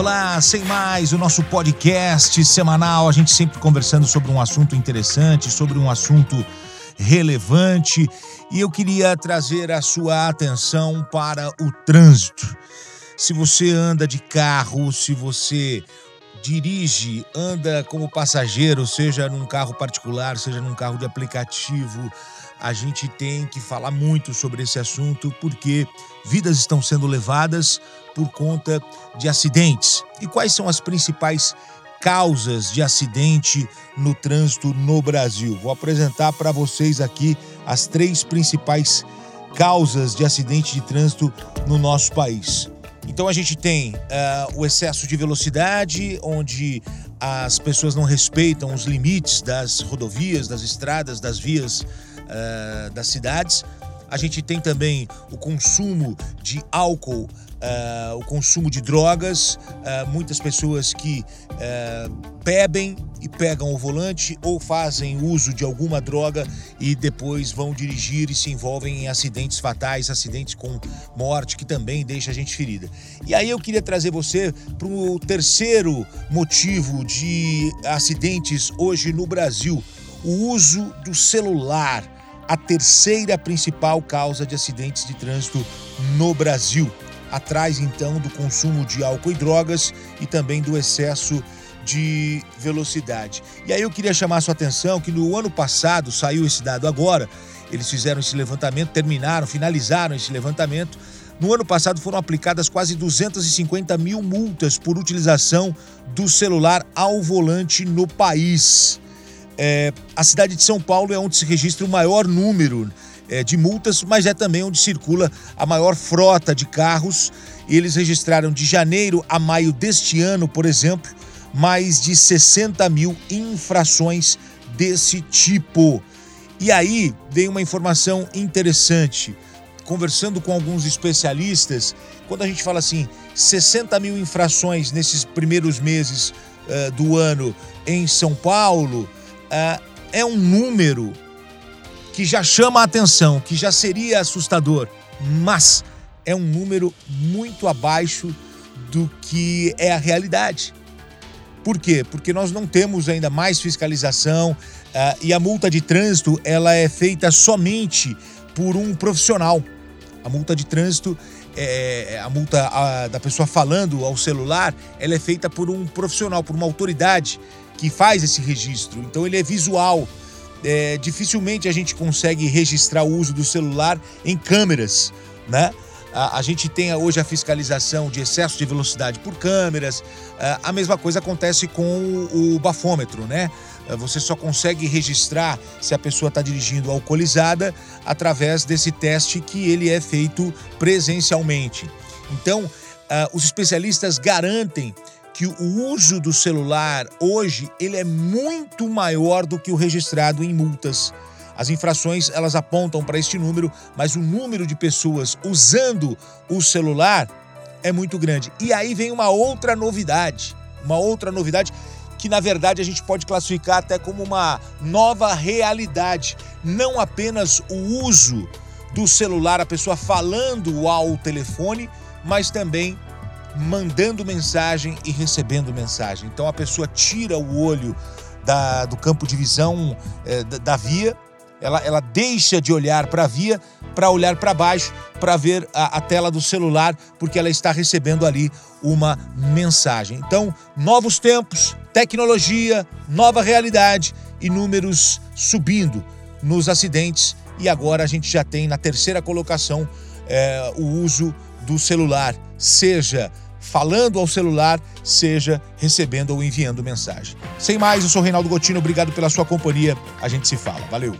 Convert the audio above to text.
Olá, Sem Mais, o nosso podcast semanal, a gente sempre conversando sobre um assunto interessante, sobre um assunto relevante, e eu queria trazer a sua atenção para o trânsito. Se você anda de carro, se você dirige, anda como passageiro, seja num carro particular, seja num carro de aplicativo, a gente tem que falar muito sobre esse assunto porque vidas estão sendo levadas por conta de acidentes. E quais são as principais causas de acidente no trânsito no Brasil? Vou apresentar para vocês aqui as três principais causas de acidente de trânsito no nosso país. Então a gente tem o excesso de velocidade, onde as pessoas não respeitam os limites das rodovias, das estradas, das vias das cidades. A gente tem também o consumo de álcool, o consumo de drogas, muitas pessoas que bebem e pegam o volante ou fazem uso de alguma droga e depois vão dirigir e se envolvem em acidentes fatais, acidentes com morte, que também deixa a gente ferida. E aí eu queria trazer você para o terceiro motivo de acidentes hoje no Brasil, o uso do celular, a terceira principal causa de acidentes de trânsito no Brasil. Atrás, então, do consumo de álcool e drogas e também do excesso de velocidade. E aí eu queria chamar a sua atenção que no ano passado, saiu esse dado agora, eles fizeram esse levantamento, finalizaram esse levantamento. No ano passado foram aplicadas quase 250 mil multas por utilização do celular ao volante no país. A cidade de São Paulo é onde se registra o maior número de multas, mas é também onde circula a maior frota de carros. Eles registraram de janeiro a maio deste ano, por exemplo, mais de 60 mil infrações desse tipo. E aí vem uma informação interessante. Conversando com alguns especialistas, quando a gente fala assim, 60 mil infrações nesses primeiros meses do ano em São Paulo, é um número que já chama a atenção, que já seria assustador, mas é um número muito abaixo do que é a realidade. Por quê? Porque nós não temos ainda mais fiscalização e a multa de trânsito ela é feita somente por um profissional. A multa de trânsito, da pessoa falando ao celular, ela é feita por um profissional, por uma autoridade que faz esse registro. Então ele é visual. Dificilmente a gente consegue registrar o uso do celular em câmeras, né? A gente tem hoje a fiscalização de excesso de velocidade por câmeras, a mesma coisa acontece com o bafômetro, né? Você só consegue registrar se a pessoa está dirigindo alcoolizada através desse teste que ele é feito presencialmente. Então, os especialistas garantem que o uso do celular hoje ele é muito maior do que o registrado em multas. As infrações elas apontam para este número, mas o número de pessoas usando o celular é muito grande. E aí vem uma outra novidade que na verdade a gente pode classificar até como uma nova realidade. Não apenas o uso do celular, a pessoa falando ao telefone, mas também mandando mensagem e recebendo mensagem. Então a pessoa tira o olho do campo de visão da via, ela deixa de olhar para a via para olhar para baixo para ver a tela do celular, porque ela está recebendo ali uma mensagem. Então, novos tempos, tecnologia, nova realidade e números subindo nos acidentes. E agora a gente já tem na terceira colocação o uso do celular, seja falando ao celular, seja recebendo ou enviando mensagem. Sem mais, eu sou Reinaldo Gottino, obrigado pela sua companhia, a gente se fala, valeu!